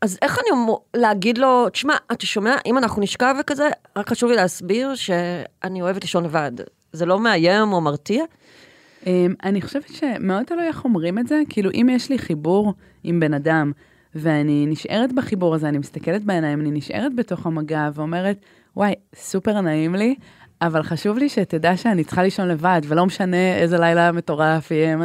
אז איך אני אומר להגיד לו, תשמע, אתה שומע, אם אנחנו נשכב וכזה, רק חשוב לי להסביר שאני אוהבת לישון לבד. זה לא מאיים או מרתיע? אני חושבת שמאוד תלוי איך אומרים את זה, כאילו אם יש לי חיבור עם בן אדם, ואני נשארת בחיבור הזה, אני מסתכלת בעיניים, אני נשארת בתוך המגע, ואומרת, וואי, סופר נעים לי, אבל חשוב לי שתדע שאני צריכה לישון לבד, ולא משנה איזה לילה מטורף יהיה,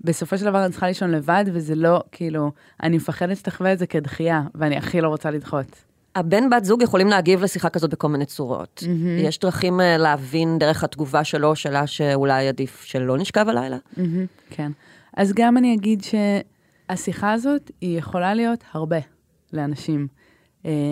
בסופו של דבר אני צריכה לישון לבד, וזה לא, כאילו, אני מפחדת שתחווה את זה כדחייה, ואני הכי לא רוצה לדחות. הבן בת זוג יכולים להגיב לשיחה כזאת בכל מיני צורות. Mm-hmm. יש דרכים להבין דרך התגובה שלו, שאלה שאולי עדיף שלא נשכב הלילה. Mm-hmm, כן. אז גם אני אגיד שהשיחה הזאת, היא יכולה להיות הרבה לאנשים.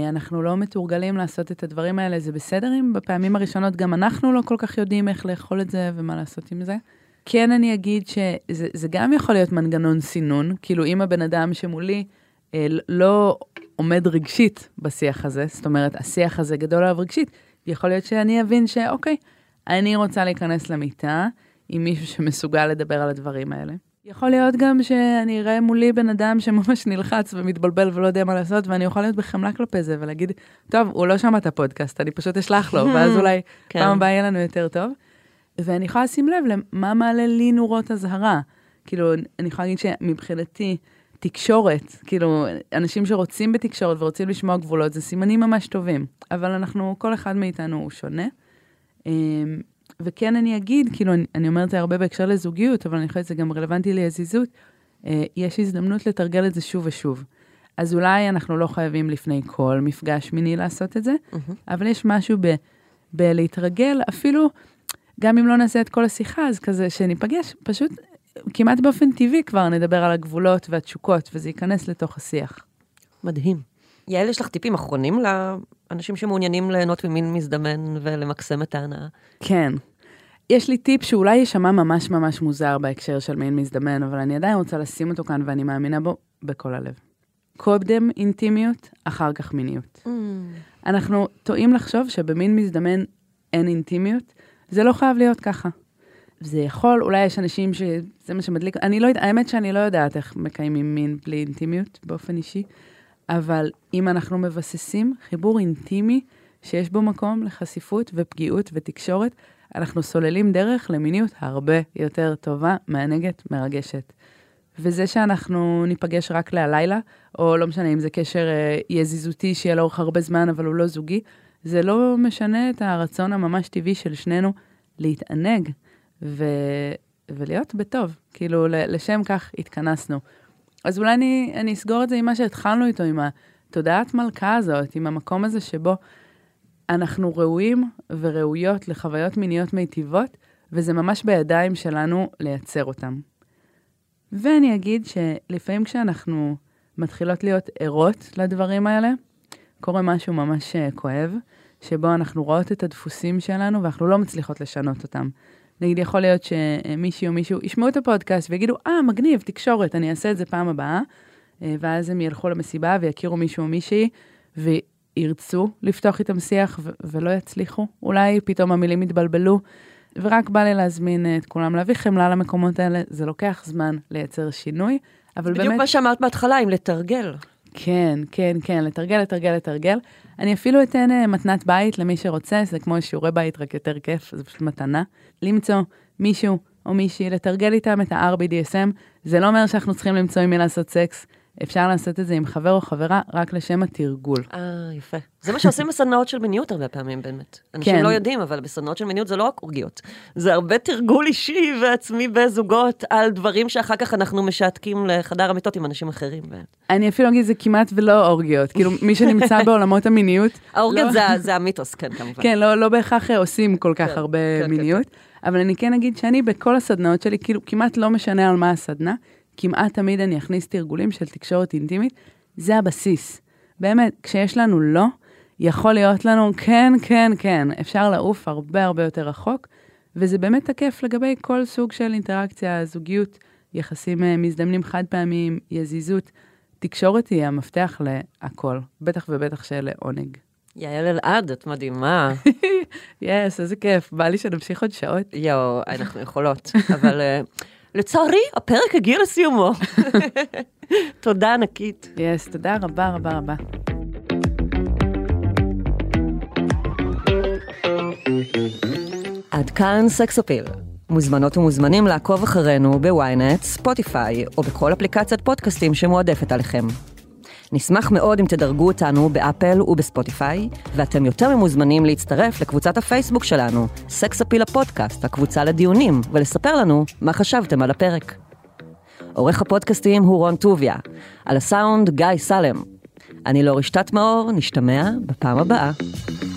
אנחנו לא מתורגלים לעשות את הדברים האלה, זה בסדר אם בפעמים הראשונות גם אנחנו לא כל כך יודעים איך לאכול את זה ומה לעשות עם זה. כן אני אגיד שזה זה גם יכול להיות מנגנון סינון, כאילו אם הבן אדם שמולי לא עומד רגשית בשיח הזה, זאת אומרת, השיח הזה גדול עליו רגשית, יכול להיות שאני אבין שאוקיי, אני רוצה להיכנס למיטה עם מישהו שמסוגל לדבר על הדברים האלה. יכול להיות גם שאני אראה מולי בן אדם שממש נלחץ ומתבלבל ולא יודע מה לעשות, ואני אוכל להיות בחמלה כלפי זה ולהגיד, טוב, הוא לא שמע את הפודקאסט, אני פשוט אשלח לו, ואז אולי כן. פעם הבאה יהיה לנו יותר טוב. ואני יכולה לשים לב למה מעלה לי נורות הזהרה. כאילו, אני יכולה להגיד שמבחינתי, תקשורת, כאילו, אנשים שרוצים בתקשורת ורוצים לשמוע גבולות, זה סימנים ממש טובים. אבל אנחנו, כל אחד מאיתנו הוא שונה. וכן אני אגיד, כאילו, אני אומרת זה הרבה בהקשר לזוגיות, אבל אני חושבת זה גם רלוונטי להזיזות, יש הזדמנות לתרגל את זה שוב ושוב. אז אולי אנחנו לא חייבים לפני כל מפגש מיני לעשות את זה, אבל יש משהו ב- ב- להתרגל, אפילו, גם אם לא נעשה את כל השיחה, אז כזה שניפגש, פשוט כמעט באופן טבעי כבר נדבר על הגבולות והתשוקות, וזה ייכנס לתוך השיח. מדהים. יעל, יש לך טיפים אחרונים לאנשים שמעוניינים ליהנות ממין מזדמן ולמקסם את ההנאה? כן. יש לי טיפ שאולי ישמע ממש ממש מוזר בהקשר של מין מזדמן, אבל אני עדיין רוצה לשים אותו כאן, ואני מאמינה בו בכל הלב. קודם אינטימיות, אחר כך מיניות. Mm. אנחנו טועים לחשוב שבמין מזדמן אין אינטימיות, זה לא חייב להיות ככה. זה יכול, אולי יש אנשים שזה מה שמדליק, אני לא, האמת שאני לא יודעת איך מקיימים מין בלי אינטימיות באופן אישי, אבל אם אנחנו מבססים חיבור אינטימי שיש בו מקום לחשיפות ופגיעות ותקשורת, אנחנו סוללים דרך למיניות הרבה יותר טובה, מענגת, מרגשת. וזה שאנחנו ניפגש רק להלילה, או לא משנה אם זה קשר יהיה זיזותי, שיהיה לאורך הרבה זמן, אבל הוא לא זוגי, זה לא משנה את הרצון הממש טבעי של שנינו להתענג ו... ולהיות בטוב. כאילו, לשם כך התכנסנו. אז אולי אני, אני אסגור את זה עם מה שהתחלנו איתו, עם התודעת מלכה הזאת, עם המקום הזה שבו אנחנו ראויים וראויות לחוויות מיניות מיטיבות, וזה ממש בידיים שלנו לייצר אותם. ואני אגיד שלפעמים כשאנחנו מתחילות להיות ערות לדברים האלה, קורה משהו ממש כואב, שבו אנחנו רואות את הדפוסים שלנו, ואנחנו לא מצליחות לשנות אותם. נגיד, יכול להיות שמישהו או מישהו ישמעו את הפודקאסט ויגידו, אה, מגניב, תקשורת, אני אעשה את זה פעם הבאה, ואז הם ילכו למסיבה ויכירו מישהו או מישהי, וירצו לפתוח איתם שיח ו- ולא יצליחו. אולי פתאום המילים יתבלבלו, ורק בא לי להזמין את כולם להביא חמלה למקומות האלה, זה לוקח זמן לייצר שינוי, אבל בדיוק באמת... בדיוק מה שאמרת בהתחלה, אם לתרגל. כן, כן, כן, לתרגל, לתרגל, לתרגל. אני אפילו אתן uh, מתנת בית למי שרוצה, זה כמו שיעורי בית, רק יותר כיף, זה פשוט מתנה. למצוא מישהו או מישהי, לתרגל איתם את ה-אר בי די אס אם, זה לא אומר שאנחנו צריכים למצוא עם מי לעשות סקס, אפשר לעשות את זה עם חבר או חברה, רק לשם התרגול. אה, יפה. זה מה שעושים בסדנאות של מיניות הרבה פעמים, באמת. אנשים כן. לא יודעים, אבל בסדנאות של מיניות זה לא רק אורגיות. זה הרבה תרגול אישי ועצמי בזוגות, על דברים שאחר כך אנחנו משעתקים לחדר אמיתות עם אנשים אחרים. אני אפילו אגיד, זה כמעט ולא אורגיות. כאילו, מי שנמצא בעולמות המיניות... האורגיות זה, זה המיתוס, כן, כמובן. כן, לא, לא בהכרח עושים כל כך הרבה כן, מיניות. כן. אבל אני כן אגיד שאני בכל הסדנאות שלי, כאילו, כמעט לא משנה על מה הסדנה, כמעט תמיד אני אכניס תרגולים של תקשורת אינטימית, זה הבסיס. באמת, כשיש לנו לא, יכול להיות לנו כן, כן, כן, אפשר לעוף הרבה הרבה יותר רחוק, וזה באמת תקף לגבי כל סוג של אינטראקציה, זוגיות, יחסים מזדמנים חד פעמים, יזיזות, תקשורת היא המפתח להכל, בטח ובטח של עונג. יעל אלעד, את מדהימה. יס, איזה כיף, בא לי שנמשיך עוד שעות. יו, אנחנו יכולות, אבל... לצערי, הפרק הגיע לסיומו. תודה ענקית. יס, תודה רבה רבה רבה. עד כאן סקסופיל. מוזמנות ומוזמנים לעקוב אחרינו בוויינט, ספוטיפיי, או בכל אפליקציית פודקאסטים שמועדפת עליכם. נשמח מאוד אם תדרגו אותנו באפל ובספוטיפיי, ואתם יותר ממוזמנים להצטרף לקבוצת הפייסבוק שלנו, סקסופיל הפודקאסט, הקבוצה לדיונים, ולספר לנו מה חשבתם על הפרק. עורך הפודקאסטים הוא רון טוביה, על הסאונד גיא סלם. אני לורי שתת מאור, נשתמע בפעם הבאה.